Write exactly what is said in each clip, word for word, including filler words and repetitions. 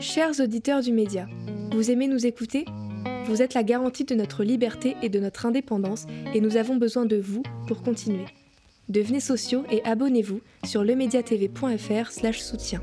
Chers auditeurs du média, vous aimez nous écouter ? Vous êtes la garantie de notre liberté et de notre indépendance et nous avons besoin de vous pour continuer. Devenez sociaux et abonnez-vous sur lemediatv point fr slash soutien.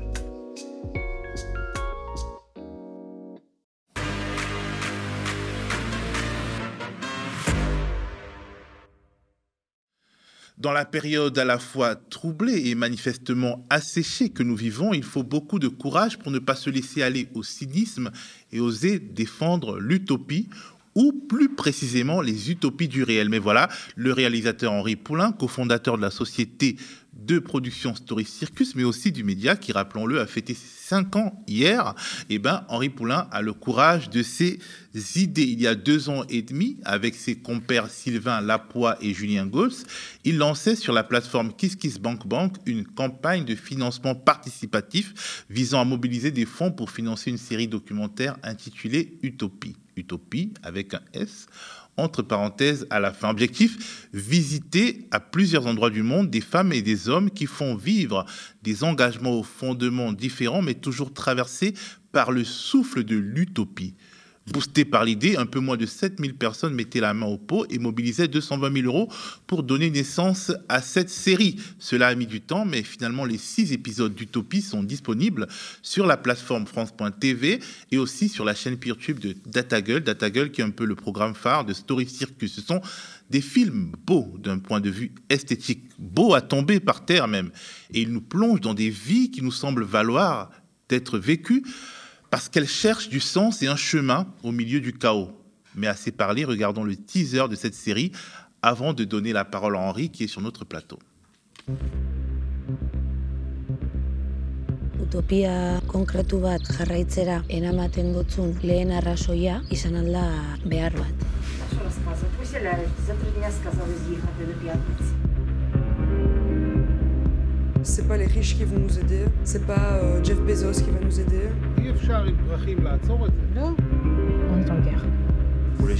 Dans la période à la fois troublée et manifestement asséchée que nous vivons, il faut beaucoup de courage pour ne pas se laisser aller au cynisme et oser défendre l'utopie, ou plus précisément les utopies du réel. Mais voilà, le réalisateur Henri Poulin, cofondateur de la société de production Story Circus, mais aussi du média, qui, rappelons-le, a fêté cinq ans hier, eh ben, Henri Poulin a le courage de ses idées. Il y a deux ans et demi, avec ses compères Sylvain Lapois et Julien Gauss, il lançait sur la plateforme Kiss Kiss Bank Bank une campagne de financement participatif visant à mobiliser des fonds pour financer une série documentaire intitulée Utopie. Utopie avec un S, entre parenthèses à la fin. Objectif, visiter à plusieurs endroits du monde des femmes et des hommes qui font vivre des engagements aux fondements différents, mais toujours traversés par le souffle de l'utopie. Boosté par l'idée, un peu moins de sept mille personnes mettaient la main au pot et mobilisaient deux cent vingt mille euros pour donner naissance à cette série. Cela a mis du temps, mais finalement, les six épisodes d'Utopie sont disponibles sur la plateforme France point T V et aussi sur la chaîne PeerTube de DataGueule. DataGueule qui est un peu le programme phare de Story Circus. Ce sont des films beaux d'un point de vue esthétique, beaux à tomber par terre même. Et ils nous plongent dans des vies qui nous semblent valoir d'être vécues, parce qu'elle cherche du sens et un chemin au milieu du chaos. Mais assez parlé, regardons le teaser de cette série avant de donner la parole à Henri qui est sur notre plateau. Utopia konkretu bat jarraitzera eramaten dutzun lehen arrazoia izan alda behar bat. C'est pas les riches qui vont nous aider, c'est pas euh, Jeff Bezos qui va nous aider. Non. On est en guerre. Moi,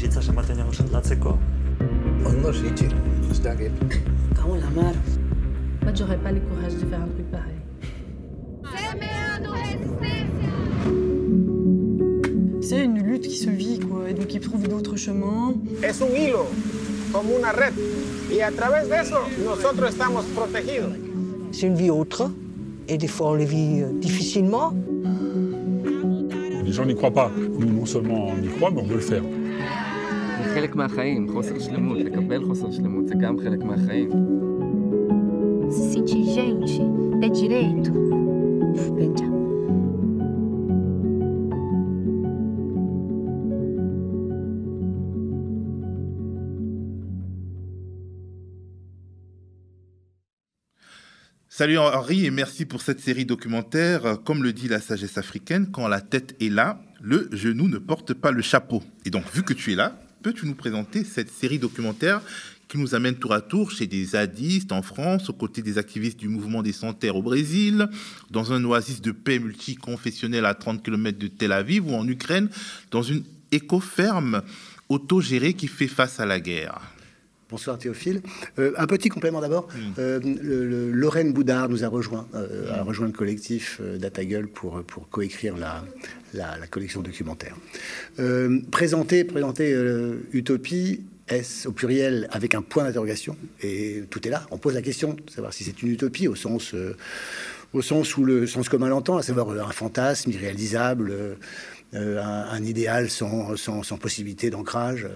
j'aurais pas le courage de faire un truc pareil. C'est une lutte qui se vit, quoi, et donc qui trouve d'autres chemins. C'est un hilo, comme une arête. Et à travers de ça, nous sommes protégés. C'est une vie autre, et des fois on les vit difficilement. Les gens n'y croient pas. Nous, non seulement on y croit, mais on veut le faire. Se sentir gente é direito. Salut Henri et merci pour cette série documentaire. Comme le dit la sagesse africaine, quand la tête est là, le genou ne porte pas le chapeau. Et donc, vu que tu es là, peux-tu nous présenter cette série documentaire qui nous amène tour à tour chez des zadistes en France, aux côtés des activistes du mouvement des sans-terre au Brésil, dans un oasis de paix multiconfessionnel à trente kilomètres de Tel Aviv, ou en Ukraine, dans une éco-ferme autogérée qui fait face à la guerre ? Bonsoir Théophile. Euh, un petit complément d'abord. Mmh. Euh, le, le, Laurène Boudard nous a rejoint, euh, mmh. a rejoint le collectif euh, DataGueule pour, pour coécrire la, la, la collection documentaire. Euh, présenter présenter euh, Utopie, S au pluriel, avec un point d'interrogation. Et tout est là. On pose la question de savoir si c'est une utopie au sens, euh, au sens où le sens commun l'entend, à savoir un fantasme irréalisable, euh, euh, un, un idéal sans, sans, sans possibilité d'ancrage.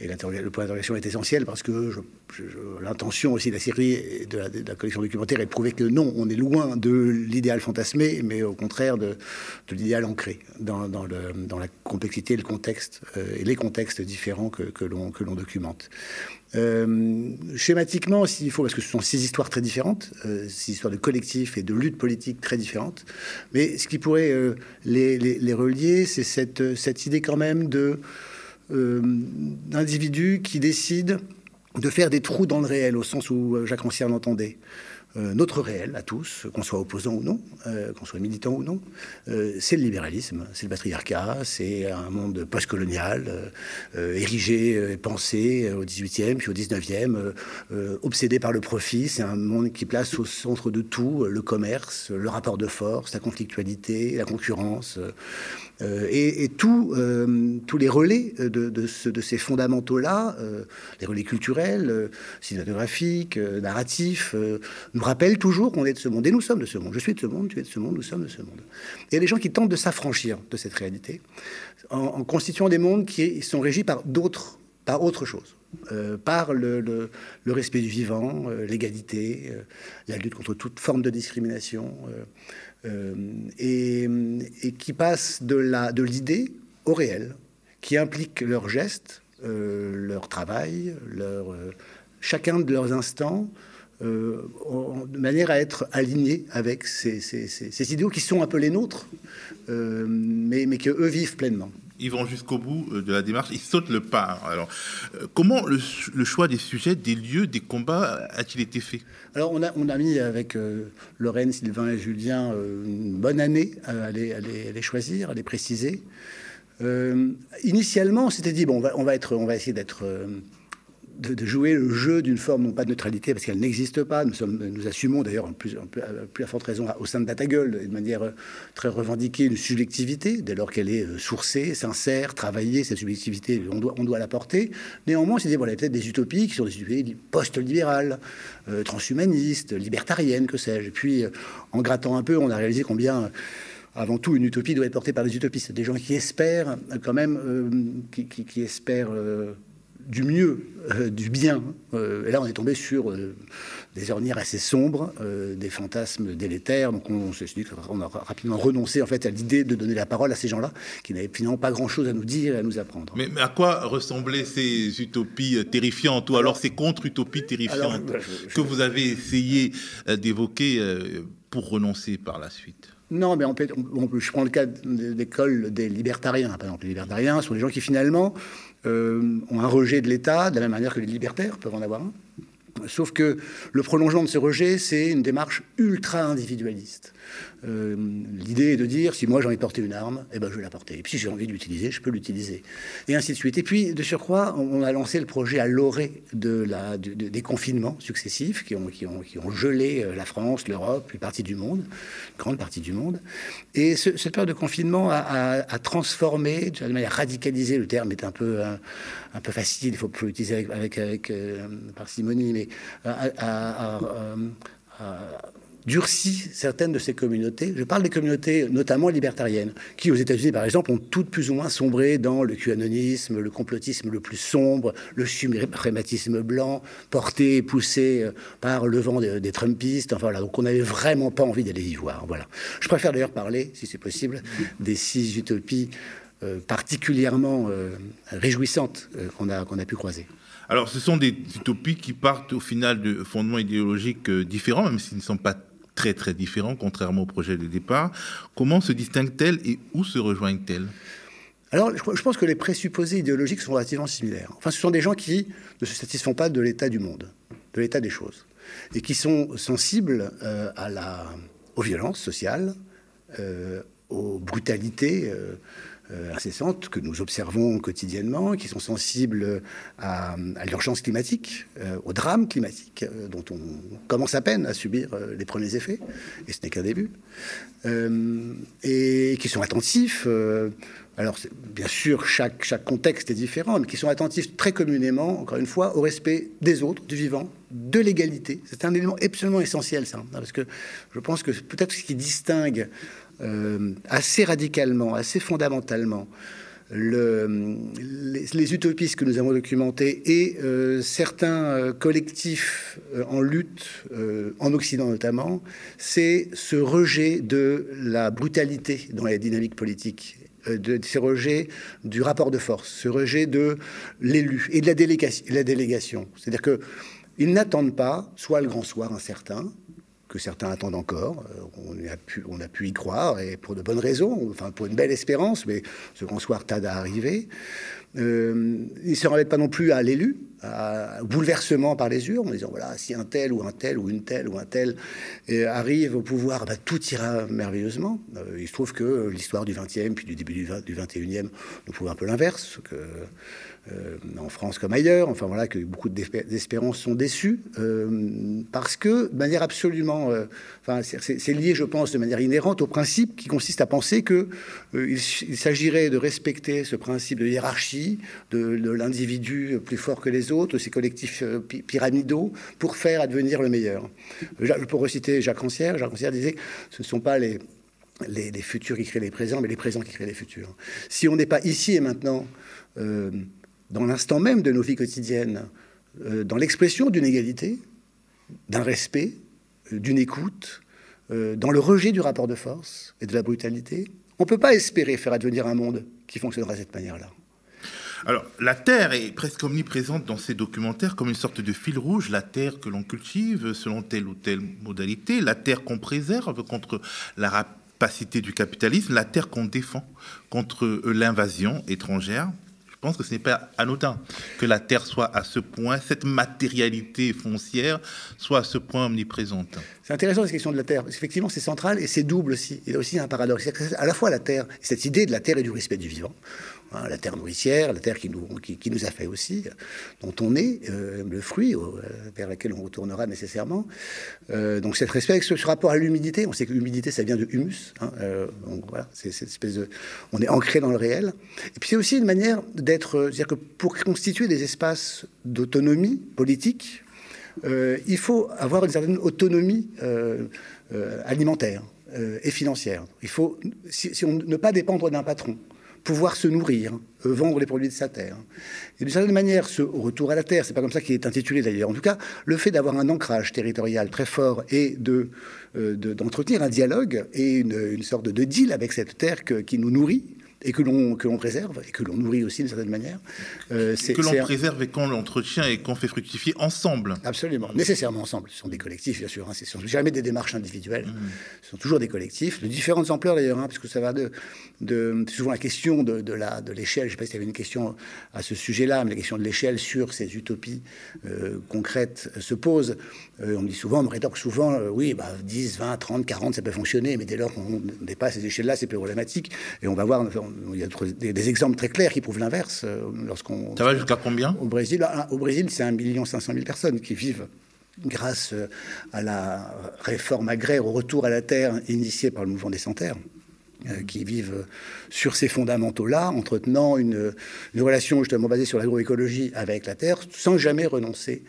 Et le point d'interrogation est essentiel parce que je, je, je, l'intention aussi de la série et de la, de la collection documentaire est de prouver que non, on est loin de l'idéal fantasmé, mais au contraire de, de l'idéal ancré dans, dans, le, dans la complexité, le contexte euh, et les contextes différents que, que, l'on, que l'on documente. Euh, schématiquement, s'il faut, parce que ce sont six histoires très différentes, euh, six histoires de collectifs et de luttes politiques très différentes, mais ce qui pourrait euh, les, les, les relier, c'est cette, cette idée quand même de... Euh, d'individus qui décident de faire des trous dans le réel, au sens où Jacques Rancière l'entendait. euh, notre réel à tous, qu'on soit opposant ou non, euh, qu'on soit militant ou non, euh, c'est le libéralisme, c'est le patriarcat, c'est un monde post-colonial, euh, érigé, euh, pensé euh, au dix-huitième, puis au dix-neuvième, euh, euh, obsédé par le profit. C'est un monde qui place au centre de tout euh, le commerce, le rapport de force, la conflictualité, la concurrence, euh, et, et tout, euh, tous les relais de, de, ce, de ces fondamentaux-là, euh, les relais culturels, euh, cinématographiques, euh, narratifs, euh, nous rappellent toujours qu'on est de ce monde, et nous sommes de ce monde. Je suis de ce monde, tu es de ce monde, nous sommes de ce monde. Et il y a des gens qui tentent de s'affranchir de cette réalité en, en constituant des mondes qui sont régis par d'autres, par autre chose. Euh, par le, le, le respect du vivant, euh, l'égalité, euh, la lutte contre toute forme de discrimination, euh, euh, et, et qui passe de la, de l'idée au réel, qui implique leurs gestes, euh, leur travail, leur, euh, chacun de leurs instants, euh, en, de manière à être alignés avec ces, ces, ces, ces idéaux qui sont un peu les nôtres, euh, mais, mais qu'eux vivent pleinement. Ils vont jusqu'au bout de la démarche, ils sautent le pas. Alors, comment le, le choix des sujets, des lieux, des combats a-t-il été fait? Alors, on a, on a mis avec euh, Laurène, Sylvain et Julien euh, une bonne année à les, à, les, à les choisir, à les préciser. Euh, initialement, on s'était dit, bon, on va, on va, être, on va essayer d'être... Euh, De, de jouer le jeu d'une forme, non pas de neutralité, parce qu'elle n'existe pas. Nous, sommes, nous assumons d'ailleurs, en plus, en plus, en plus à forte raison, au sein de DataGueule, de manière très revendiquée, une subjectivité, dès lors qu'elle est sourcée, sincère, travaillée, cette subjectivité, on doit, on doit la porter. Néanmoins, on s'est dit, bon, il y a peut-être des utopies qui sont des utopies post-libérales, euh, transhumanistes, libertariennes, que sais-je. Et puis, en grattant un peu, on a réalisé combien... Avant tout, une utopie doit être portée par des utopistes. Des gens qui espèrent quand même, euh, qui, qui, qui espèrent... Euh, du mieux, euh, du bien. Euh, et là, on est tombé sur euh, des ornières assez sombres, euh, des fantasmes délétères. Donc, on, on s'est dit qu'on a rapidement renoncé, en fait, à l'idée de donner la parole à ces gens-là, qui n'avaient finalement pas grand-chose à nous dire et à nous apprendre. Mais, mais à quoi ressemblaient ces utopies terrifiantes, ou alors ces contre-utopies terrifiantes alors, je, je, que vous avez essayé d'évoquer euh, pour renoncer par la suite ? Non, mais on peut, on, on, je prends le cas de l'école des libertariens. Par exemple, les libertariens sont les gens qui, finalement... Euh, ont un rejet de l'État, de la même manière que les libertaires peuvent en avoir un. Sauf que le prolongement de ce rejet, c'est une démarche ultra-individualiste. Euh, L'idée est de dire, si moi j'ai envie de porter une arme, eh ben, je vais la porter. Et puis si j'ai envie de l'utiliser, je peux l'utiliser. Et ainsi de suite. Et puis, de surcroît, on a lancé le projet à l'orée de la, de, de, des confinements successifs qui ont, qui ont, qui ont gelé la France, l'Europe, une partie du monde, une grande partie du monde. Et ce, cette période de confinement a, a, a transformé, de manière radicalisée, le terme est un peu, un, un peu facile, il faut plus l'utiliser avec, avec, avec euh, parcimonie, mais a, a, a, a, a durci certaines de ces communautés. Je parle des communautés, notamment libertariennes, qui, aux États-Unis, par exemple, ont toutes plus ou moins sombré dans le QAnonisme, le complotisme le plus sombre, le suprématisme blanc, porté et poussé par le vent des, des Trumpistes. Enfin, voilà. Donc, on n'avait vraiment pas envie d'aller y voir. Voilà. Je préfère d'ailleurs parler, si c'est possible, des six utopies euh, particulièrement euh, réjouissantes euh, qu'on a, qu'on a pu croiser. Alors, ce sont des utopies qui partent, au final, de fondements idéologiques euh, différents, même s'ils ne sont pas très très différents, contrairement au projet de départ. Comment se distinguent-elles et où se rejoignent-elles? Alors, je, je pense que les présupposés idéologiques sont relativement similaires. Enfin, ce sont des gens qui ne se satisfont pas de l'état du monde, de l'état des choses, et qui sont sensibles euh, à la, aux violences sociales, euh, aux brutalités euh, euh, incessantes que nous observons quotidiennement, qui sont sensibles à, à l'urgence climatique, euh, au drame climatique euh, dont on commence à peine à subir euh, les premiers effets, et ce n'est qu'un début, euh, et qui sont attentifs, euh, alors bien sûr chaque, chaque contexte est différent, mais qui sont attentifs très communément, encore une fois, au respect des autres, du vivant, de l'égalité. C'est un élément absolument essentiel, ça, hein, parce que je pense que peut-être ce qui distingue Euh, assez radicalement, assez fondamentalement, le, les, les utopistes que nous avons documentés et euh, certains euh, collectifs euh, en lutte, euh, en Occident notamment, c'est ce rejet de la brutalité dans la dynamique politique, euh, de, ce rejet du rapport de force, ce rejet de l'élu et de la, déléga- la délégation. C'est-à-dire qu'ils n'attendent pas, soit le grand soir incertain, que certains attendent encore. On a pu, on a pu y croire, et pour de bonnes raisons, enfin pour une belle espérance, mais ce grand soir tarde à arriver. Euh, il ne se remettent pas non plus à l'élu, au bouleversement par les urnes, en disant voilà, si un tel ou un tel ou une telle ou un tel arrive au pouvoir, bah, tout ira merveilleusement. Euh, il se trouve que l'histoire du vingtième, puis du début du, du vingt-et-unième, nous prouve un peu l'inverse, que euh, en France comme ailleurs, enfin voilà, que beaucoup d'espérances sont déçues, euh, parce que de manière absolument, euh, enfin c'est lié, je pense, de manière inhérente au principe qui consiste à penser que euh, il, il s'agirait de respecter ce principe de hiérarchie, de, de l'individu plus fort que les autres, autres, ces collectifs pyramidaux, pour faire advenir le meilleur. Pour reciter Jacques Rancière, Jacques Rancière disait « Ce ne sont pas les, les, les futurs qui créent les présents, mais les présents qui créent les futurs. » Si on n'est pas ici et maintenant, euh, dans l'instant même de nos vies quotidiennes, euh, dans l'expression d'une égalité, d'un respect, euh, d'une écoute, euh, dans le rejet du rapport de force et de la brutalité, on ne peut pas espérer faire advenir un monde qui fonctionnera de cette manière-là. Alors, la terre est presque omniprésente dans ces documentaires comme une sorte de fil rouge, la terre que l'on cultive selon telle ou telle modalité, la terre qu'on préserve contre la rapacité du capitalisme, la terre qu'on défend contre l'invasion étrangère. Je pense que ce n'est pas anodin que la terre soit à ce point, cette matérialité foncière soit à ce point omniprésente. C'est intéressant cette question de la terre, parce qu'effectivement c'est central et c'est double aussi. Il y a aussi un paradoxe, à la fois la terre, cette idée de la terre et du respect du vivant, la terre nourricière, la terre qui nous, qui, qui nous a fait aussi, dont on est euh, le fruit au, vers laquelle on retournera nécessairement. Euh, donc cet respect avec ce, ce rapport à l'humidité, on sait que l'humidité ça vient de humus, hein, euh, donc voilà, c'est cette espèce de, on est ancré dans le réel. Et puis c'est aussi une manière d'être, c'est-à-dire que pour constituer des espaces d'autonomie politique, euh, il faut avoir une certaine autonomie euh, euh, alimentaire euh, et financière. Il faut si, si on, ne pas dépendre d'un patron, pouvoir se nourrir, euh, vendre les produits de sa terre. Et d'une certaine manière, ce retour à la terre, c'est pas comme ça qu'il est intitulé d'ailleurs. En tout cas, le fait d'avoir un ancrage territorial très fort et de, euh, de, d'entretenir un dialogue et une, une sorte de deal avec cette terre que, qui nous nourrit, et que l'on que l'on préserve, et que l'on nourrit aussi d'une certaine manière. Euh, que l'on préserve et qu'on l'entretient et qu'on fait fructifier ensemble. Absolument, nécessairement ensemble. Ce sont des collectifs, bien sûr, hein. Ce ne sont jamais des démarches individuelles. Mmh. Ce sont toujours des collectifs, de différentes ampleurs d'ailleurs, hein, parce que ça va de... de souvent la question de, de la de l'échelle, je ne sais pas s'il y avait une question à ce sujet-là, mais la question de l'échelle sur ces utopies euh, concrètes se pose. Euh, on me dit souvent, on me rétorque souvent, euh, oui, bah, dix, vingt, trente, quarante, ça peut fonctionner, mais dès lors qu'on dépasse ces échelles-là, c'est plus problématique, et on va voir... On, Il y a des, des exemples très clairs qui prouvent l'inverse. Lorsqu'on ça va jusqu'à combien au Brésil, au Brésil, c'est un million cinq cent mille personnes qui vivent grâce à la réforme agraire, au retour à la terre initié par le mouvement des sans-terres, euh, qui vivent sur ces fondamentaux-là, entretenant une, une relation justement basée sur l'agroécologie avec la terre, sans jamais renoncer,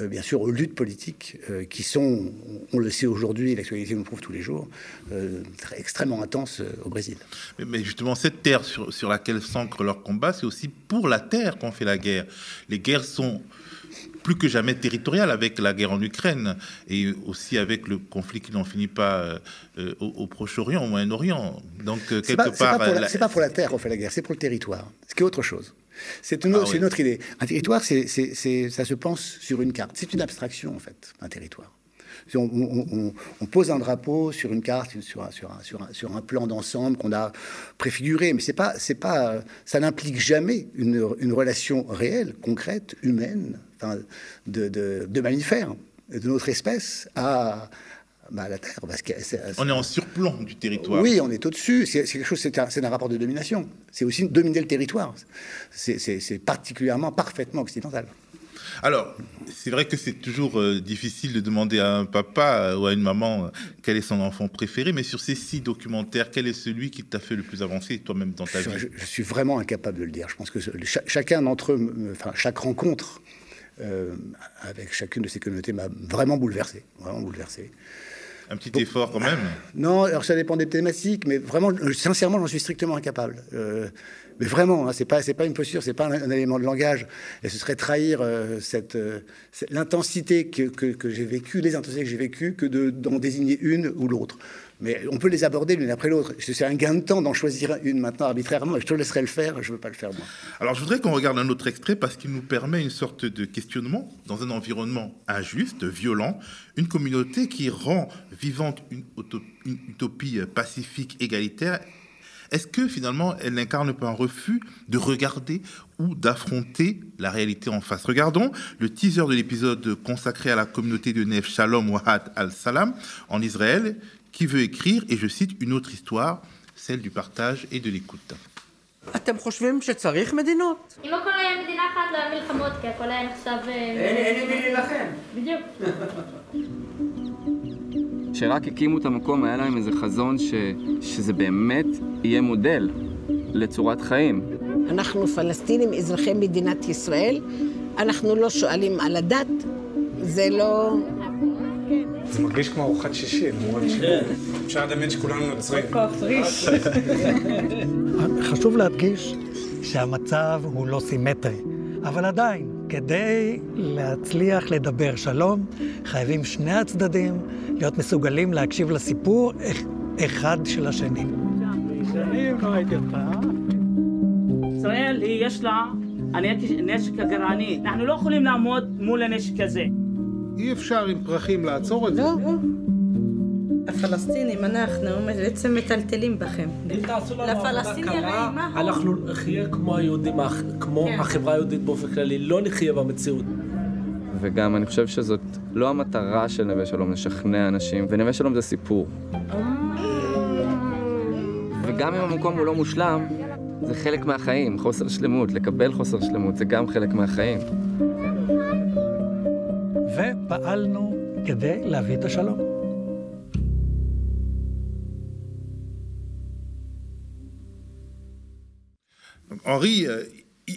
euh, bien sûr, aux luttes politiques euh, qui sont, on le sait aujourd'hui, l'actualité nous prouve tous les jours, euh, très, extrêmement intense euh, au Brésil. Mais, mais justement, cette terre sur, sur laquelle s'ancre leur combat, c'est aussi pour la terre qu'on fait la guerre. Les guerres sont plus que jamais territoriales avec la guerre en Ukraine et aussi avec le conflit qui n'en finit pas euh, au, au Proche-Orient, au Moyen-Orient. Donc, euh, quelque pas, part... C'est pas, pas pour la terre qu'on fait la guerre, c'est pour le territoire, ce qui est autre chose. C'est une, ah oui. une autre idée. Un territoire, c'est, c'est, c'est, ça se pense sur une carte. C'est une abstraction, en fait, un territoire. On, on, on pose un drapeau sur une carte, sur un, sur un, sur un, sur un plan d'ensemble qu'on a préfiguré. Mais c'est pas, c'est pas, ça n'implique jamais une, une relation réelle, concrète, humaine, enfin, de, de, de mammifères, de notre espèce à... Bah, la terre, parce que c'est, c'est... on est en surplomb du territoire. Oui, on est au-dessus. C'est, c'est quelque chose. C'est un, c'est un rapport de domination. C'est aussi dominer le territoire. C'est, c'est, c'est particulièrement, parfaitement occidental. Alors, c'est vrai que c'est toujours euh, difficile de demander à un papa euh, ou à une maman euh, quel est son enfant préféré, mais sur ces six documentaires, quel est celui qui t'a fait le plus avancer toi-même dans ta vie ? Je, je suis vraiment incapable de le dire. Je pense que ce, ch chacun d'entre eux, enfin chaque rencontre euh, avec chacune de ces communautés m'a vraiment bouleversé, vraiment bouleversé. Un petit bon, effort quand même. Non, alors ça dépend des thématiques, mais vraiment, sincèrement, j'en suis strictement incapable. Euh, mais vraiment, hein, c'est pas, c'est pas une posture, c'est pas un, un élément de langage. Et ce serait trahir euh, cette, euh, cette l'intensité que, que, que j'ai vécue, les intensités que j'ai vécues, que d'en de, désigner une ou l'autre. Mais on peut les aborder l'une après l'autre. C'est un gain de temps d'en choisir une maintenant arbitrairement. Je te laisserai le faire, je ne veux pas le faire moi. Alors je voudrais qu'on regarde un autre extrait parce qu'il nous permet une sorte de questionnement dans un environnement injuste, violent. Une communauté qui rend vivante une, une utopie pacifique, égalitaire. Est-ce que finalement elle n'incarne pas un refus de regarder ou d'affronter la réalité en face? Regardons le teaser de l'épisode consacré à la communauté de Neve Shalom, Wahat al-Salam, en Israël, qui veut écrire, et je cite, une autre histoire, celle du partage et de l'écoute. שרק הקימו את המקום, היה להם איזה חזון שזה באמת יהיה מודל לצורת חיים. אנחנו פלסטינים, אזרחי מדינת ישראל, אנחנו לא שואלים על הדת, זה לא... זה מרגיש כמו ארוחת שישי, מורד שישי. אפשר לדמיין שכולנו נוצרים. חשוב להדגיש שהמצב הוא לא סימטרי, אבל עדיין, כדי להצליח לדבר שלום, חייבים שני הצדדים להיות מסוגלים להקשיב לסיפור אחד של השני. שנים לא הייתי אותך. ישראל היא יש לה נשק הגרעני. אנחנו לא יכולים לעמוד מול הנשק הזה. אי אפשר עם פרחים לעצור את זה. לא. הפלסטינים, אנחנו בעצם מטלטלים בכם. אם תעשו לנו עבודה קרה, אנחנו נחיה כמו היהודים, כמו החברה היהודית באופן כללי, לא נחיה במציאות. וגם אני חושב שזאת לא המטרה של נווה שלום, לשכנע אנשים, ונווה שלום זה סיפור. וגם אם המקום הוא לא מושלם, זה חלק מהחיים, חוסר שלמות, לקבל חוסר שלמות, זה גם חלק מהחיים. ופעלנו כדי להביא את השלום. Henri,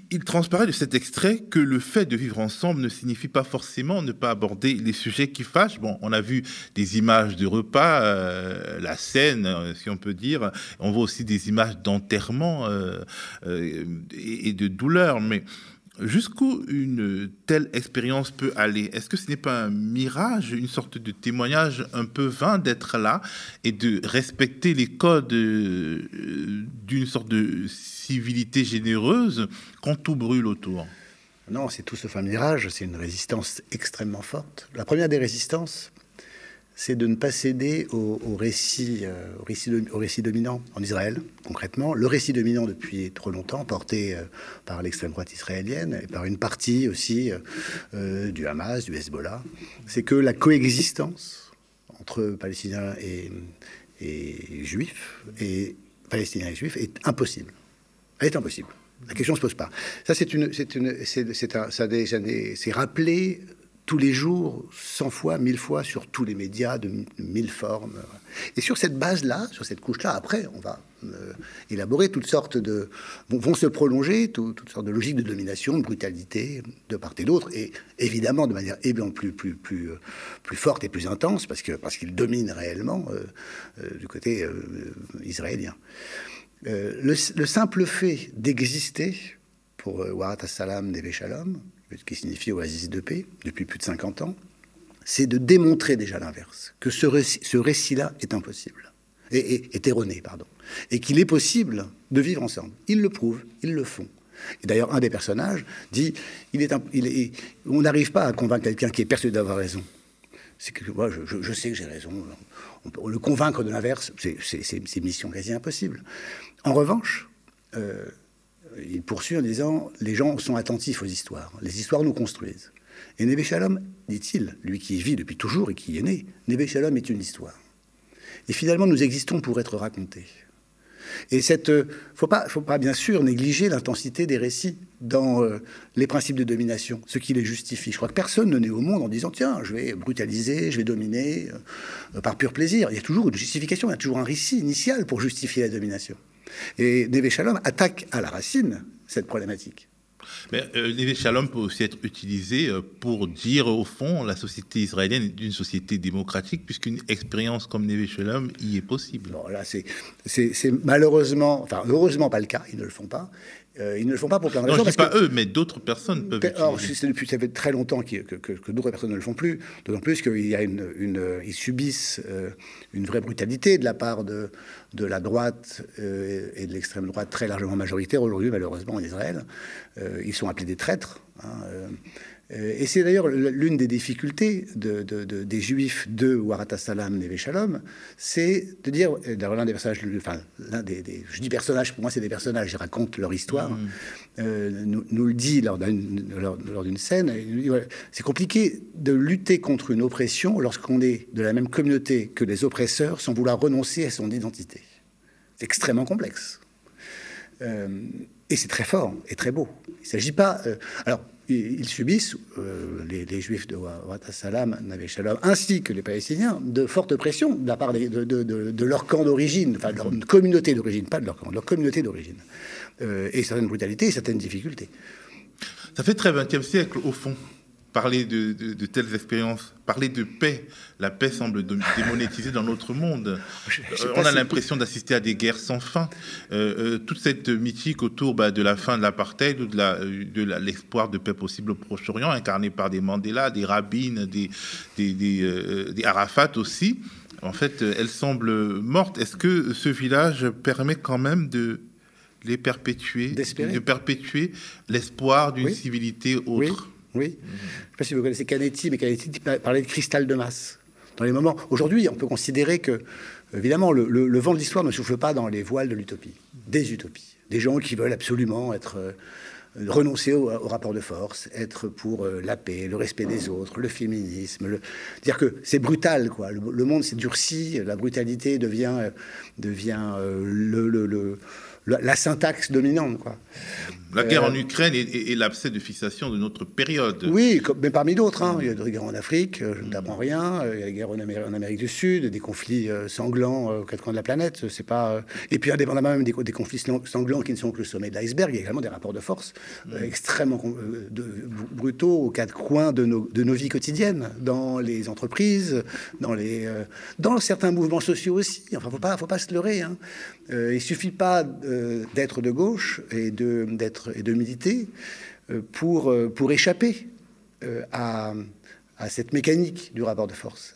il transparaît de cet extrait que le fait de vivre ensemble ne signifie pas forcément ne pas aborder les sujets qui fâchent. Bon, on a vu des images de repas, euh, la scène, si on peut dire. On voit aussi des images d'enterrement euh, euh, et, et de douleur. Mais jusqu'où une telle expérience peut aller? Est-ce que ce n'est pas un mirage, une sorte de témoignage un peu vain d'être là et de respecter les codes euh, d'une sorte de civilité généreuse quand tout brûle autour? Non, c'est tout sauf un mirage, c'est une résistance extrêmement forte. La première des résistances, c'est de ne pas céder au, au, récit, euh, au, récit, au récit dominant en Israël, concrètement. Le récit dominant depuis trop longtemps, porté euh, par l'extrême droite israélienne et par une partie aussi euh, du Hamas, du Hezbollah, c'est que la coexistence entre Palestiniens et, et Juifs et Palestiniens et Juifs est impossible. Elle est impossible. La question ne se pose pas. Ça, c'est une, c'est une, c'est, c'est un, ça des, ça des, c'est rappelé tous les jours, cent fois, mille fois, sur tous les médias, de mille formes. Et sur cette base-là, sur cette couche-là, après, on va euh, élaborer toutes sortes de... Vont, vont se prolonger tout, toutes sortes de logiques de domination, de brutalité, de part et d'autre, et évidemment de manière eh bien, plus, plus, plus, plus forte et plus intense, parce que, parce qu'ils dominent réellement euh, euh, du côté euh, israélien. Euh, le, le simple fait d'exister, pour euh, Wahat al-Salam, Neve Shalom, qui signifie oasis de paix, depuis plus de cinquante ans, c'est de démontrer déjà l'inverse, que ce, réci- ce récit-là est impossible, et, et, est erroné, pardon, et qu'il est possible de vivre ensemble. Ils le prouvent, ils le font. Et d'ailleurs, un des personnages dit il est imp- il est, on n'arrive pas à convaincre quelqu'un qui est persuadé d'avoir raison. C'est que moi, je, je, je sais que j'ai raison. On, on, le convaincre de l'inverse, c'est, c'est, c'est, c'est mission quasi impossible. En revanche, euh, il poursuit en disant les gens sont attentifs aux histoires. Les histoires nous construisent. Et Neve Shalom, dit-il, lui qui vit depuis toujours et qui y est né, Neve Shalom est une histoire. Et finalement, nous existons pour être racontés. Et cette, euh, faut pas, faut pas bien sûr négliger l'intensité des récits dans euh, les principes de domination, ce qui les justifie. Je crois que personne ne naît au monde en disant tiens, je vais brutaliser, je vais dominer euh, par pur plaisir. Il y a toujours une justification, il y a toujours un récit initial pour justifier la domination. Et Neve Shalom attaque à la racine cette problématique. Mais euh, Neve Shalom peut aussi être utilisé euh, pour dire, au fond, la société israélienne est une société démocratique, puisqu'une expérience comme Neve Shalom y est possible. Bon, là, c'est malheureusement, enfin, heureusement pas le cas, ils ne le font pas. Euh, ils ne le font pas pour plein de raisons. Non, je dis pas eux, mais d'autres personnes peuvent utiliser. Or, depuis, ça fait très longtemps que, que, que, que d'autres personnes ne le font plus, d'autant plus qu'ils subissent euh, une vraie brutalité de la part de, de la droite euh, et de l'extrême droite très largement majoritaire aujourd'hui, malheureusement, en Israël. Euh, ils sont appelés des traîtres. Hein, euh, et c'est d'ailleurs l'une des difficultés de, de, de, des Juifs de Wahat al-Salam, Neve Shalom, c'est de dire, d'ailleurs l'un des personnages, enfin l'un des, des, je dis personnages, pour moi c'est des personnages, ils racontent leur histoire, mmh. euh, nous, nous le dit lors d'une scène, voilà, c'est compliqué de lutter contre une oppression lorsqu'on est de la même communauté que les oppresseurs sans vouloir renoncer à son identité. C'est extrêmement complexe. Euh, et c'est très fort et très beau. Il ne s'agit pas... Euh, alors, ils subissent, euh, les, les Juifs de Wahat al-Salam, Neve Shalom, ainsi que les Palestiniens, de fortes pressions de la part de, de, de, de leur camp d'origine, enfin de leur communauté d'origine, pas de leur camp, de leur communauté d'origine, euh, et certaines brutalités et certaines difficultés. Ça fait très vingtième siècle, au fond, parler de, de, de telles expériences, parler de paix. La paix semble démonétisée dans notre monde. Je, je euh, on a l'impression d'assister à des guerres sans fin. Euh, euh, toute cette mythique autour bah, de la fin de l'apartheid ou de l'espoir de, de paix possible au Proche-Orient, incarné par des Mandela, des Rabin, des, des, des, euh, des Arafat aussi, en fait, elle semble morte. Est-ce que ce village permet quand même de les perpétuer, de perpétuer l'espoir d'une oui. civilité autre oui. Oui, mmh. Je ne sais pas si vous connaissez Canetti, mais Canetti parlait de cristal de masse. Dans les moments, aujourd'hui, on peut considérer que, évidemment, le, le, le vent de l'histoire ne souffle pas dans les voiles de l'utopie, des utopies, des gens qui veulent absolument être euh, renoncer au, au rapport de force, être pour euh, la paix, le respect des autres, le féminisme, le... dire que c'est brutal, quoi. Le, le monde s'est durci, la brutalité devient euh, devient euh, le, le, le La, la syntaxe dominante, quoi. La guerre euh, en Ukraine et, et, et l'abcès de fixation de notre période. Oui, comme, mais parmi d'autres. Hein. Il y a des guerres en Afrique, je ne t'apprends rien. Il y a des guerres en Amérique, en Amérique du Sud, des conflits sanglants aux quatre coins de la planète. C'est pas. Et puis indépendamment même des, des conflits sanglants qui ne sont que le sommet de l'iceberg, il y a également des rapports de force mmh. euh, extrêmement euh, de, brutaux aux quatre coins de nos, de nos vies quotidiennes, dans les entreprises, dans les, euh, dans certains mouvements sociaux aussi. Enfin, faut pas, faut pas se leurrer. Hein. Euh, il suffit pas euh, d'être de gauche et de, d'être, et de militer euh, pour, euh, pour échapper euh, à, à cette mécanique du rapport de force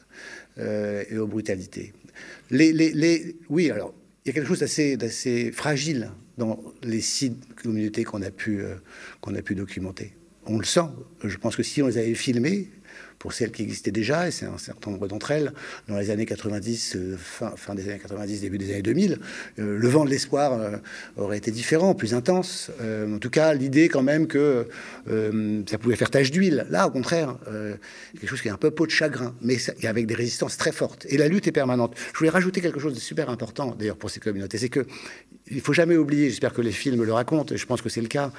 euh, et aux brutalités. Les, les, les... Oui, alors, il y a quelque chose d'assez, d'assez fragile dans les six communautés qu'on a pu, euh, qu'on a pu documenter. On le sent. Je pense que si on les avait filmés, pour celles qui existaient déjà, et c'est un certain nombre d'entre elles, dans les années quatre-vingt-dix, fin, fin des années quatre-vingt-dix, début des années deux mille, euh, le vent de l'espoir euh, aurait été différent, plus intense. Euh, en tout cas, l'idée quand même que euh, ça pouvait faire tache d'huile. Là, au contraire, euh, quelque chose qui est un peu peau de chagrin, mais ça, avec des résistances très fortes. Et la lutte est permanente. Je voulais rajouter quelque chose de super important, d'ailleurs, pour ces communautés, c'est que il faut jamais oublier, j'espère que les films le racontent, et je pense que c'est le cas,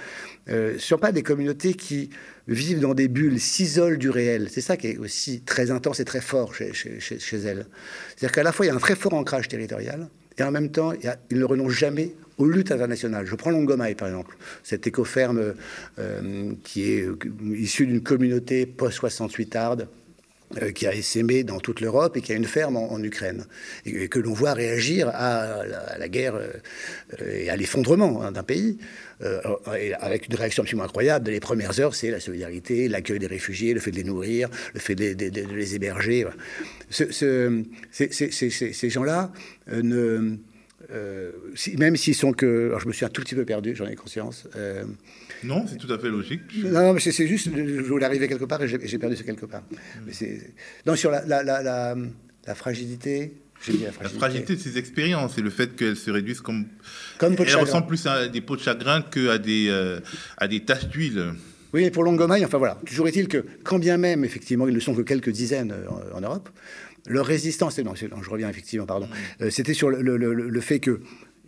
euh, ce ne sont pas des communautés qui vivent dans des bulles, s'isolent du réel. C'est ça qui est aussi très intense et très fort chez, chez, chez, chez elles. C'est-à-dire qu'à la fois, il y a un très fort ancrage territorial, et en même temps, il y a, ils ne renoncent jamais aux luttes internationales. Je prends Longo Maï, par exemple, cette écoferme euh, qui est euh, issue d'une communauté post-soixante-huitarde, Euh, qui a essaimé dans toute l'Europe et qui a une ferme en, en Ukraine, et, et que l'on voit réagir à, à, la, à la guerre euh, et à l'effondrement hein, d'un pays, euh, et avec une réaction absolument incroyable. Les premières heures, c'est la solidarité, l'accueil des réfugiés, le fait de les nourrir, le fait de, de, de, de les héberger. Voilà. Ce, ce, ces, ces, ces, ces gens-là, euh, ne, euh, si, même s'ils sont que... Alors je me suis un tout petit peu perdu, j'en ai conscience... Euh, Non, c'est tout à fait logique. Non, non mais c'est juste, je voulais arriver quelque part et j'ai perdu ce quelque part. Mmh. Mais non, sur la, la, la, la, la fragilité... Dit la, fragilité. la fragilité de ces expériences et le fait qu'elles se réduisent comme... comme elles chagrin. ressemblent plus à des pots de chagrin qu'à des, euh, à des taches d'huile. Oui, mais pour Longo Maï, enfin voilà. Toujours est-il que, quand bien même, effectivement, ils ne sont que quelques dizaines en, en Europe, leur résistance... Non, non je reviens, effectivement, pardon. Mmh. Euh, C'était sur le, le, le, le fait que...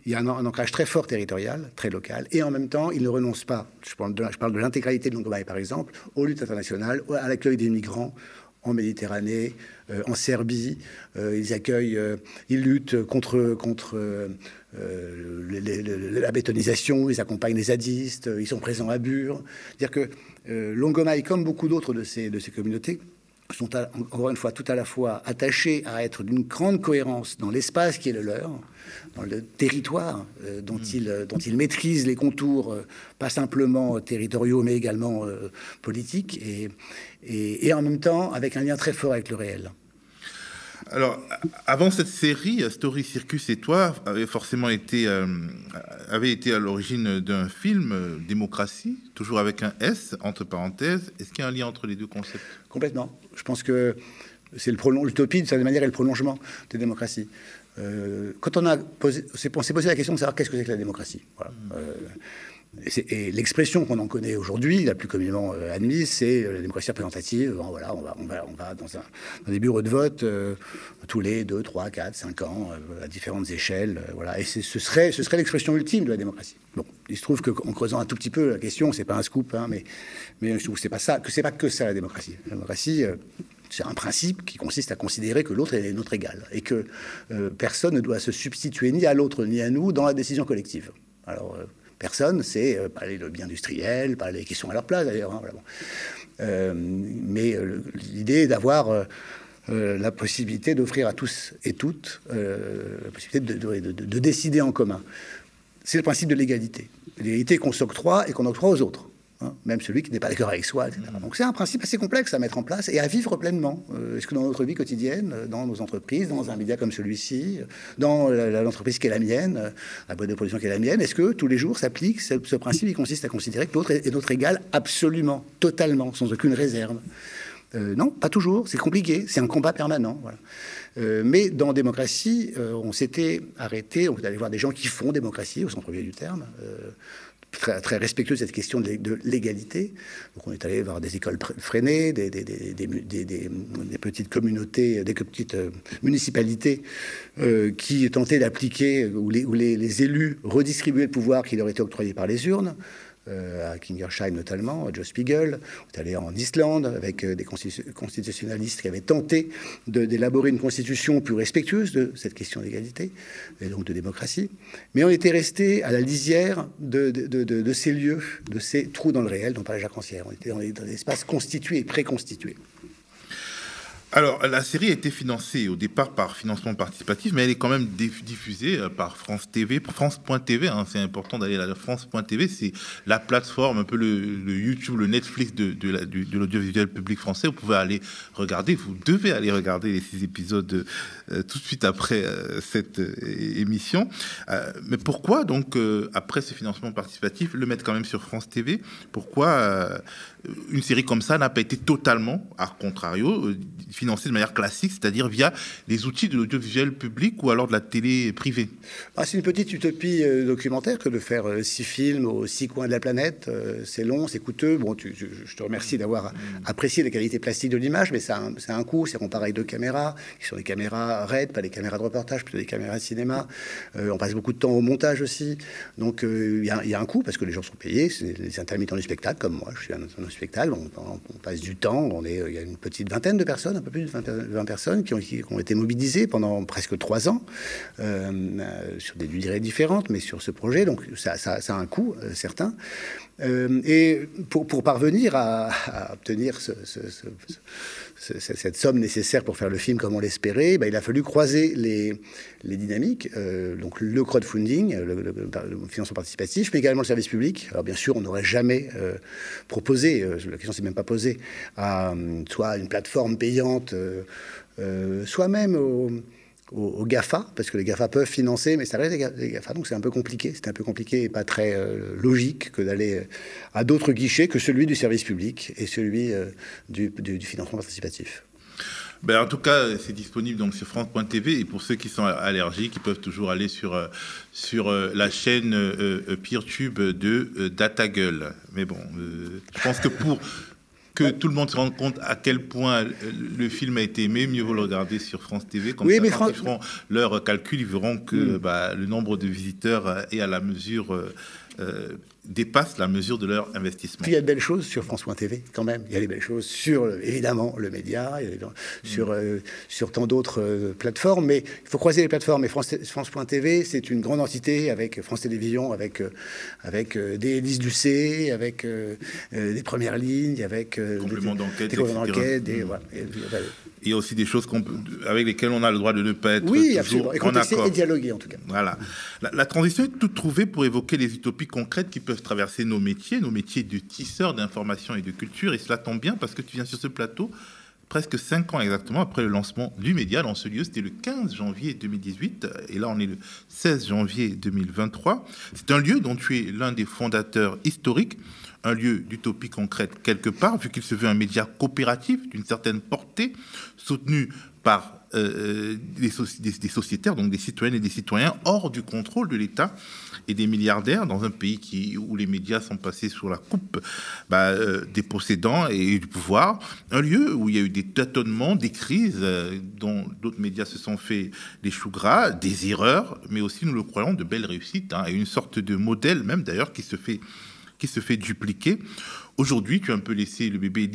Il y a un, un ancrage très fort territorial, très local, et en même temps, il ne renonce pas, je parle de, de l'intégralité de Longo Maï, par exemple, aux luttes internationales, à l'accueil des migrants, en Méditerranée, euh, en Serbie. Euh, ils accueillent, euh, ils luttent contre, contre euh, les, les, les, la bétonisation, ils accompagnent les zadistes, ils sont présents à Bure. C'est-à-dire que euh, Longo Maï, comme beaucoup d'autres de ces, de ces communautés, sont à, encore une fois tout à la fois attachés à être d'une grande cohérence dans l'espace qui est le leur, dans le territoire euh, dont, mmh. ils, dont ils maîtrisent les contours, euh, pas simplement territoriaux, mais également euh, politiques, et, et, et en même temps avec un lien très fort avec le réel. Alors, avant cette série, Story Circus et toi avait forcément été, euh, avait été à l'origine d'un film, euh, Démocratie, toujours avec un S, entre parenthèses. Est-ce qu'il y a un lien entre les deux concepts? Complètement. Je pense que c'est le prolong... l'utopie, de certaine manière, est le prolongement des démocraties. Euh, quand on a posé, on s'est posé la question de savoir qu'est-ce que c'est que la démocratie. Voilà. Mmh. Euh, Et l'expression qu'on en connaît aujourd'hui, la plus communément euh, admise, c'est la démocratie représentative. Bon, voilà, on va, on va, on va dans, un, dans des bureaux de vote euh, tous les deux, trois, quatre, cinq ans, euh, à différentes échelles. Euh, voilà. Et ce serait, ce serait l'expression ultime de la démocratie. Bon, il se trouve qu'en creusant un tout petit peu la question, c'est pas un scoop, hein, mais, mais je trouve que c'est pas ça, que c'est pas que ça la démocratie. La démocratie, euh, c'est un principe qui consiste à considérer que l'autre est notre égal et que euh, personne ne doit se substituer ni à l'autre ni à nous dans la décision collective. Alors. Euh, Personne, c'est euh, pas les lobbies industriels, pas les qui sont à leur place d'ailleurs. Hein, voilà, bon. euh, mais euh, l'idée est d'avoir euh, euh, la possibilité d'offrir à tous et toutes euh, la possibilité de, de, de, de décider en commun. C'est le principe de l'égalité. L'égalité qu'on s'octroie et qu'on octroie aux autres. Hein, même celui qui n'est pas d'accord avec soi, et cetera. Donc c'est un principe assez complexe à mettre en place et à vivre pleinement. Euh, Est-ce que dans notre vie quotidienne, dans nos entreprises, dans un média comme celui-ci, dans l'entreprise qui est la mienne, la boîte de production qui est la mienne, est-ce que tous les jours s'applique ce, ce principe qui consiste à considérer que l'autre est notre égal absolument, totalement, sans aucune réserve? Euh, non, pas toujours, c'est compliqué, c'est un combat permanent. Voilà. Euh, mais dans démocratie, euh, on s'était arrêté, on est allé voir des gens qui font démocratie, au sens premier du terme, euh, Très, très respectueux de cette question de l'égalité. Donc on est allé voir des écoles freinées, des, des, des, des, des, des, des petites communautés, des petites municipalités euh, qui tentaient d'appliquer, où, les, où les, les élus redistribuaient le pouvoir qui leur était octroyé par les urnes, euh, à Kingersheim notamment, à Joe Spiegel. On est allé en Islande avec des constitutionnalistes qui avaient tenté d'élaborer une constitution plus respectueuse de cette question d'égalité et donc de démocratie. Mais on était resté à la lisière de, de, de, de, de ces lieux, de ces trous dans le réel dont parlait Jacques Rancière. On était dans des espaces constitués et préconstitués. Alors, la série a été financée au départ par financement participatif, mais elle est quand même diffusée par France point T V, France point T V, hein, c'est important d'aller là, France point T V, c'est la plateforme, un peu le, le YouTube, le Netflix de, de l'audiovisuel la, public français. Vous pouvez aller regarder, vous devez aller regarder les six épisodes euh, tout de suite après euh, cette euh, émission. Euh, mais pourquoi, donc, euh, après ce financement participatif, le mettre quand même sur France T V? Pourquoi euh, une série comme ça n'a pas été totalement, à contrario, euh, financée de manière classique, c'est-à-dire via les outils de l'audiovisuel public ou alors de la télé privée? Ah, c'est une petite utopie euh, documentaire que de faire euh, six films aux six coins de la planète. Euh, c'est long, c'est coûteux. Bon, tu, tu, je te remercie d'avoir apprécié les qualités plastiques de l'image, mais ça a un, ça a un coût. C'est qu'on part avec deux caméras, qui sont des caméras RED, pas des caméras de reportage, plutôt des caméras de cinéma. Euh, on passe beaucoup de temps au montage aussi. Donc, il euh, y, y a un coût parce que les gens sont payés. C'est les intermittents du spectacle, comme moi. Je suis un intermittent du spectacle. On, on, on passe du temps. On est, il euh, y a une petite vingtaine de personnes, un peu plus de vingt personnes qui ont, qui ont été mobilisées pendant presque trois ans euh, sur des durées différentes, mais sur ce projet. Donc ça, ça, ça a un coût euh, certain. Euh, et pour, pour parvenir à, à obtenir ce, ce, ce, ce, cette, cette somme nécessaire pour faire le film comme on l'espérait, ben, il a fallu croiser les, les dynamiques, euh, donc le crowdfunding, le, le, le financement participatif, mais également le service public. Alors bien sûr, on n'aurait jamais euh, proposé, euh, la question s'est même pas posée, à soit une plateforme payante, euh, euh, soit même au... aux GAFA, parce que les GAFA peuvent financer, mais ça reste les GAFA, donc c'est un peu compliqué. C'est un peu compliqué et pas très euh, logique que d'aller à d'autres guichets que celui du service public et celui euh, du, du, du financement participatif. Ben en tout cas, c'est disponible donc sur France point T V, et pour ceux qui sont allergiques, ils peuvent toujours aller sur, sur la chaîne euh, PeerTube de euh, DataGueule. Mais bon, euh, je pense que pour... que tout le monde se rende compte à quel point le film a été aimé, mieux vaut le regarder sur France T V. Comme oui, ça, mais quand Fran... ils feront leur calcul, ils verront que mmh. bah, le nombre de visiteurs est à la mesure euh, dépassent la mesure de leur investissement. Puis il y a de belles choses sur France point T V, quand même. Il y a des belles choses sur, évidemment, le média, il y a mmh. sur, euh, sur tant d'autres euh, plateformes. Mais il faut croiser les plateformes. Et France point T V, c'est une grande entité avec France Télévisions, avec, euh, avec euh, des listes du C, avec euh, euh, des premières lignes, avec euh, compléments d'enquête, des compléments d'enquête. Mmh. Voilà. Il y a aussi des choses qu'on peut, avec lesquelles on a le droit de ne pas être oui, toujours en accord. Et dialoguer, en tout cas. Voilà. La, la transition est toute trouvée pour évoquer les utopies concrètes qui peuvent traverser nos métiers, nos métiers de tisseurs d'information et de culture. Et cela tombe bien parce que tu viens sur ce plateau presque cinq ans exactement après le lancement du média dans ce lieu. C'était le quinze janvier deux mille dix-huit et là on est le seize janvier deux mille vingt-trois. C'est un lieu dont tu es l'un des fondateurs historiques. Un lieu d'utopie concrète quelque part, vu qu'il se veut un média coopératif d'une certaine portée, soutenu par euh, des, so des, des sociétaires, donc des citoyennes et des citoyens, hors du contrôle de l'État et des milliardaires, dans un pays qui, où les médias sont passés sous la coupe bah, euh, des possédants et du pouvoir. Un lieu où il y a eu des tâtonnements, des crises, euh, dont d'autres médias se sont fait des choux gras, des erreurs, mais aussi, nous le croyons, de belles réussites, hein, et une sorte de modèle même, d'ailleurs, qui se fait... qui se fait dupliquer. Aujourd'hui, tu as un peu laissé le bébé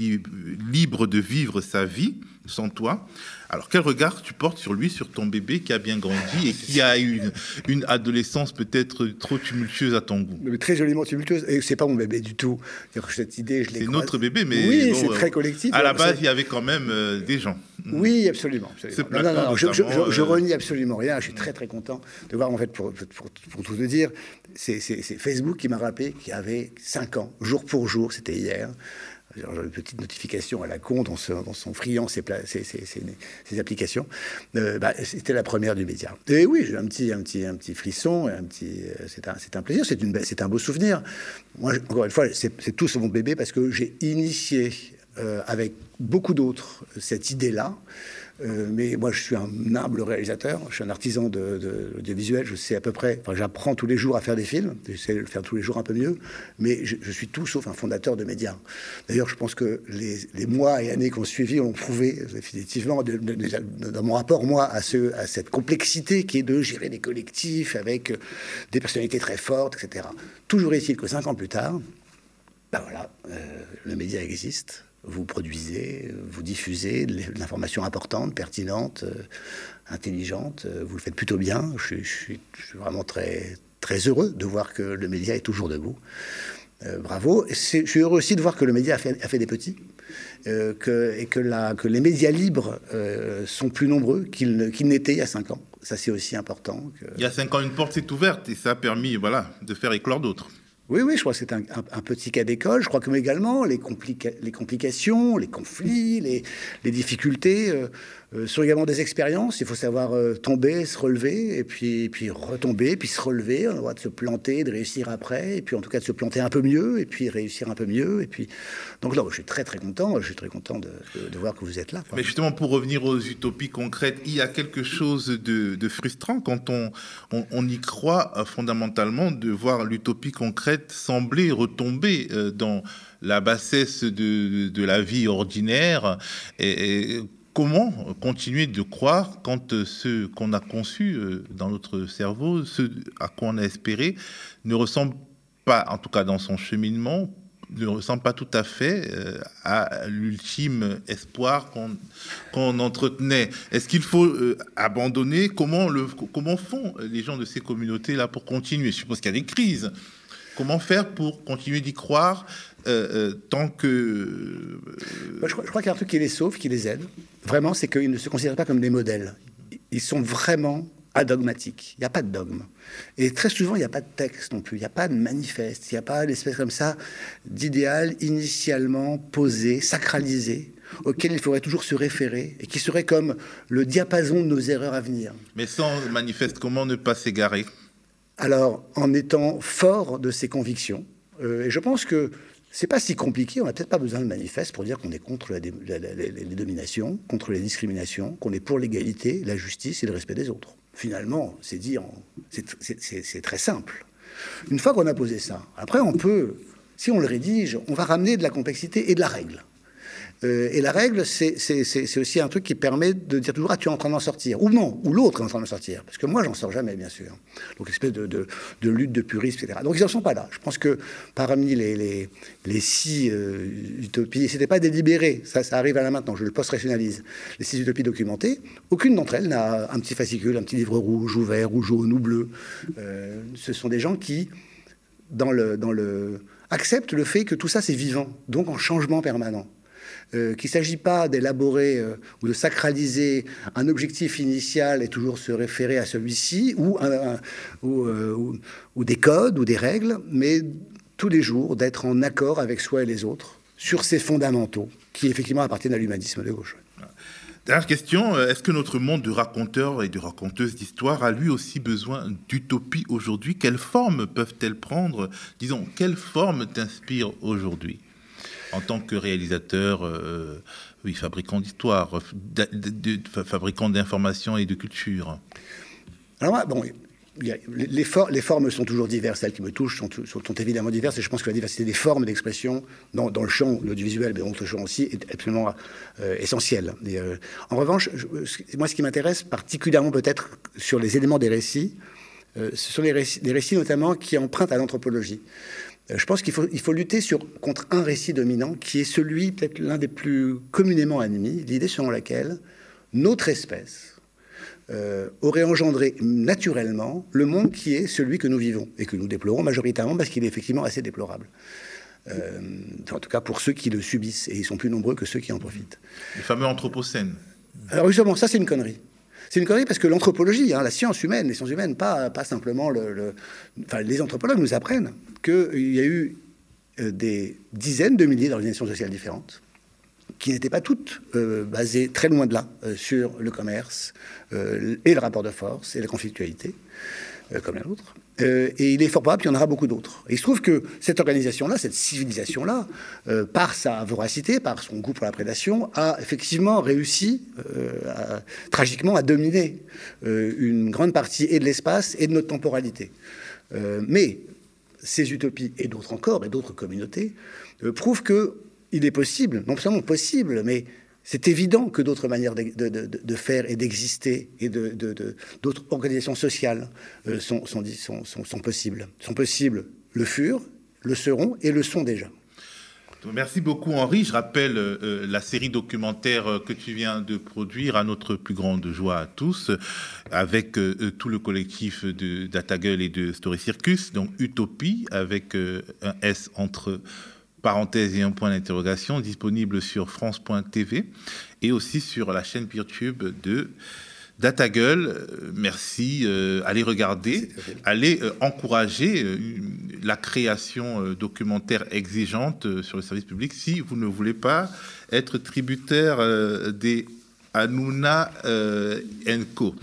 libre de vivre sa vie sans toi. Alors, quel regard tu portes sur lui, sur ton bébé qui a bien grandi et qui a eu une, une adolescence peut-être trop tumultueuse à ton goût? Mais très joliment tumultueuse. Et c'est pas mon bébé du tout. Cette idée, je l'ai. C'est notre bébé, mais oui, bon, c'est euh, très collectif. À la base, il y avait quand même euh, des gens. Oui, absolument. absolument. Non, non, non, je, je, je, je renie absolument rien. Je suis très très content de voir, en fait, pour, pour, pour tout te dire, c'est Facebook qui m'a rappelé qu'il y avait cinq ans, jour pour jour, c'était hier, une petite notification à la con dans son, dans son friand, ses, ses, ses, ses, ses applications, euh, bah, c'était la première du média. Et oui, j'ai un petit, un, petit, un petit frisson, un petit, euh, c'est un, un plaisir, c'est un beau souvenir. Moi, je, encore une fois, c'est tout sur mon bébé parce que j'ai initié euh, avec beaucoup d'autres cette idée-là. Euh, mais moi, je suis un humble réalisateur, je suis un artisan de, de l'audiovisuel, je sais à peu près, enfin, j'apprends tous les jours à faire des films, j'essaie de le faire tous les jours un peu mieux, mais je, je suis tout sauf un fondateur de médias. D'ailleurs, je pense que les, les mois et années qui ont suivi ont prouvé définitivement, de, de, de, dans mon rapport, moi, à, ce, à cette complexité qui est de gérer des collectifs avec des personnalités très fortes, et cetera. Toujours est-il que cinq ans plus tard, ben voilà, euh, le média existe. Vous produisez, vous diffusez de l'information importante, pertinente, euh, intelligente. Vous le faites plutôt bien. Je, je, suis, je suis vraiment très, très heureux de voir que le média est toujours debout. Euh, bravo. Je suis heureux aussi de voir que le média a fait, a fait des petits. Euh, que, et que, la, que les médias libres euh, sont plus nombreux qu'ils qu'ils n'étaient il y a cinq ans. Ça, c'est aussi important. Que... Il y a cinq ans, une porte s'est ouverte et ça a permis voilà, de faire éclore d'autres. Oui, oui, je crois que c'est un, un, un petit cas d'école. Je crois que, mais également, les, complica les complications, les conflits, les, les difficultés euh, euh, sont également des expériences. Il faut savoir euh, tomber, se relever, et puis, et puis retomber, puis se relever. On a le droit de se planter, de réussir après, et puis en tout cas de se planter un peu mieux, et puis réussir un peu mieux. Et puis... Donc là, je suis très, très content. Je suis très content de, de, de voir que vous êtes là. Quoi. Mais justement, pour revenir aux utopies concrètes, il y a quelque chose de, de frustrant quand on, on, on y croit fondamentalement de voir l'utopie concrète semblait retomber dans la bassesse de, de la vie ordinaire. Et, et comment continuer de croire quand ce qu'on a conçu dans notre cerveau, ce à quoi on a espéré, ne ressemble pas, en tout cas dans son cheminement, ne ressemble pas tout à fait à l'ultime espoir qu'on qu'on entretenait. Est-ce qu'il faut euh, abandonner? Comment, le, comment font les gens de ces communautés-là pour continuer? Je suppose qu'il y a des crises. Comment faire pour continuer d'y croire euh, euh, tant que... Euh... Moi, je crois, je crois qu'il y a un truc qui les sauve, qui les aide. Vraiment, c'est qu'ils ne se considèrent pas comme des modèles. Ils sont vraiment adogmatiques. Il n'y a pas de dogme. Et très souvent, il n'y a pas de texte non plus. Il n'y a pas de manifeste. Il n'y a pas l'espèce comme ça d'idéal initialement posé, sacralisé, auquel il faudrait toujours se référer et qui serait comme le diapason de nos erreurs à venir. Mais sans manifeste, comment ne pas s'égarer ? Alors, en étant fort de ses convictions, euh, et je pense que c'est pas si compliqué, on n'a peut-être pas besoin de manifeste pour dire qu'on est contre la la, la, les, les dominations, contre les discriminations, qu'on est pour l'égalité, la justice et le respect des autres. Finalement, c'est dit, c'est très simple. Une fois qu'on a posé ça, après on peut, si on le rédige, on va ramener de la complexité et de la règle. Euh, et la règle, c'est aussi un truc qui permet de dire toujours « Ah, tu es en train d'en sortir ». Ou non, ou l'autre est en train d'en sortir. Parce que moi, j'en sors jamais, bien sûr. Donc, espèce de, de, de lutte de puristes, et cetera. Donc, ils n'en sont pas là. Je pense que parmi les, les, les six euh, utopies, ce n'était pas délibéré, ça, ça arrive à la maintenant, je le post-rationalise. Les six utopies documentées, aucune d'entre elles n'a un petit fascicule, un petit livre rouge ou vert ou jaune ou bleu. Euh, ce sont des gens qui, dans le, dans le, acceptent le fait que tout ça, c'est vivant, donc en changement permanent. Euh, qu'il ne s'agit pas d'élaborer euh, ou de sacraliser un objectif initial et toujours se référer à celui-ci ou, un, un, ou, euh, ou, ou des codes ou des règles, mais tous les jours d'être en accord avec soi et les autres sur ces fondamentaux qui effectivement appartiennent à l'humanisme de gauche. Dernière question, est-ce que notre monde de raconteurs et de raconteuses d'histoire a lui aussi besoin d'utopie aujourd'hui? Quelles formes peuvent-elles prendre? Disons, quelles formes t'inspirent aujourd'hui ? En tant que réalisateur, euh, oui, fabricant d'histoire, fabricant d'informations et de culture. Alors, bon, il y a, les, for les formes sont toujours diverses. Celles qui me touchent sont, sont, sont évidemment diverses. Et je pense que la diversité des formes d'expression, dans, dans le champ, l'audiovisuel, mais dans d'autres champs aussi, est absolument euh, essentielle. Et, euh, en revanche, je, moi, ce qui m'intéresse particulièrement peut-être sur les éléments des récits, euh, ce sont les récits, les récits notamment qui empruntent à l'anthropologie. Je pense qu'il faut, il faut lutter sur, contre un récit dominant qui est celui, peut-être l'un des plus communément admis, l'idée selon laquelle notre espèce euh, aurait engendré naturellement le monde qui est celui que nous vivons et que nous déplorons majoritairement parce qu'il est effectivement assez déplorable. Euh, en tout cas pour ceux qui le subissent, et ils sont plus nombreux que ceux qui en profitent. Le fameux anthropocène. Alors justement, ça c'est une connerie. C'est une connerie parce que l'anthropologie, hein, la science humaine, les sciences humaines, pas, pas simplement le... le enfin, les anthropologues nous apprennent qu'il y a eu des dizaines de milliers d'organisations sociales différentes qui n'étaient pas toutes euh, basées, très loin de là, euh, sur le commerce euh, et le rapport de force et la conflictualité, euh, comme la nôtre. Euh, et il est fort probable qu'il y en aura beaucoup d'autres. Il se trouve que cette organisation-là, cette civilisation-là, euh, par sa voracité, par son goût pour la prédation, a effectivement réussi, euh, à, tragiquement, à dominer euh, une grande partie et de l'espace et de notre temporalité. Euh, mais ces utopies, et d'autres encore, et d'autres communautés, euh, prouvent qu'il est possible, non seulement possible, mais... c'est évident que d'autres manières de, de, de, de faire et d'exister et de, de, de, d'autres organisations sociales euh, sont, sont, sont, sont, sont possibles. Sont possibles, le furent, le seront et le sont déjà. Merci beaucoup Henri. Je rappelle euh, la série documentaire que tu viens de produire, à notre plus grande joie à tous, avec euh, tout le collectif de DataGueule et de Story Circus, donc Utopie, avec euh, un S entre... parenthèse et un point d'interrogation, disponible sur France point T V et aussi sur la chaîne PeerTube de DataGueule. Merci, euh, allez regarder, allez euh, encourager euh, la création euh, documentaire exigeante euh, sur le service public si vous ne voulez pas être tributaire euh, des Hanouna euh, et Co.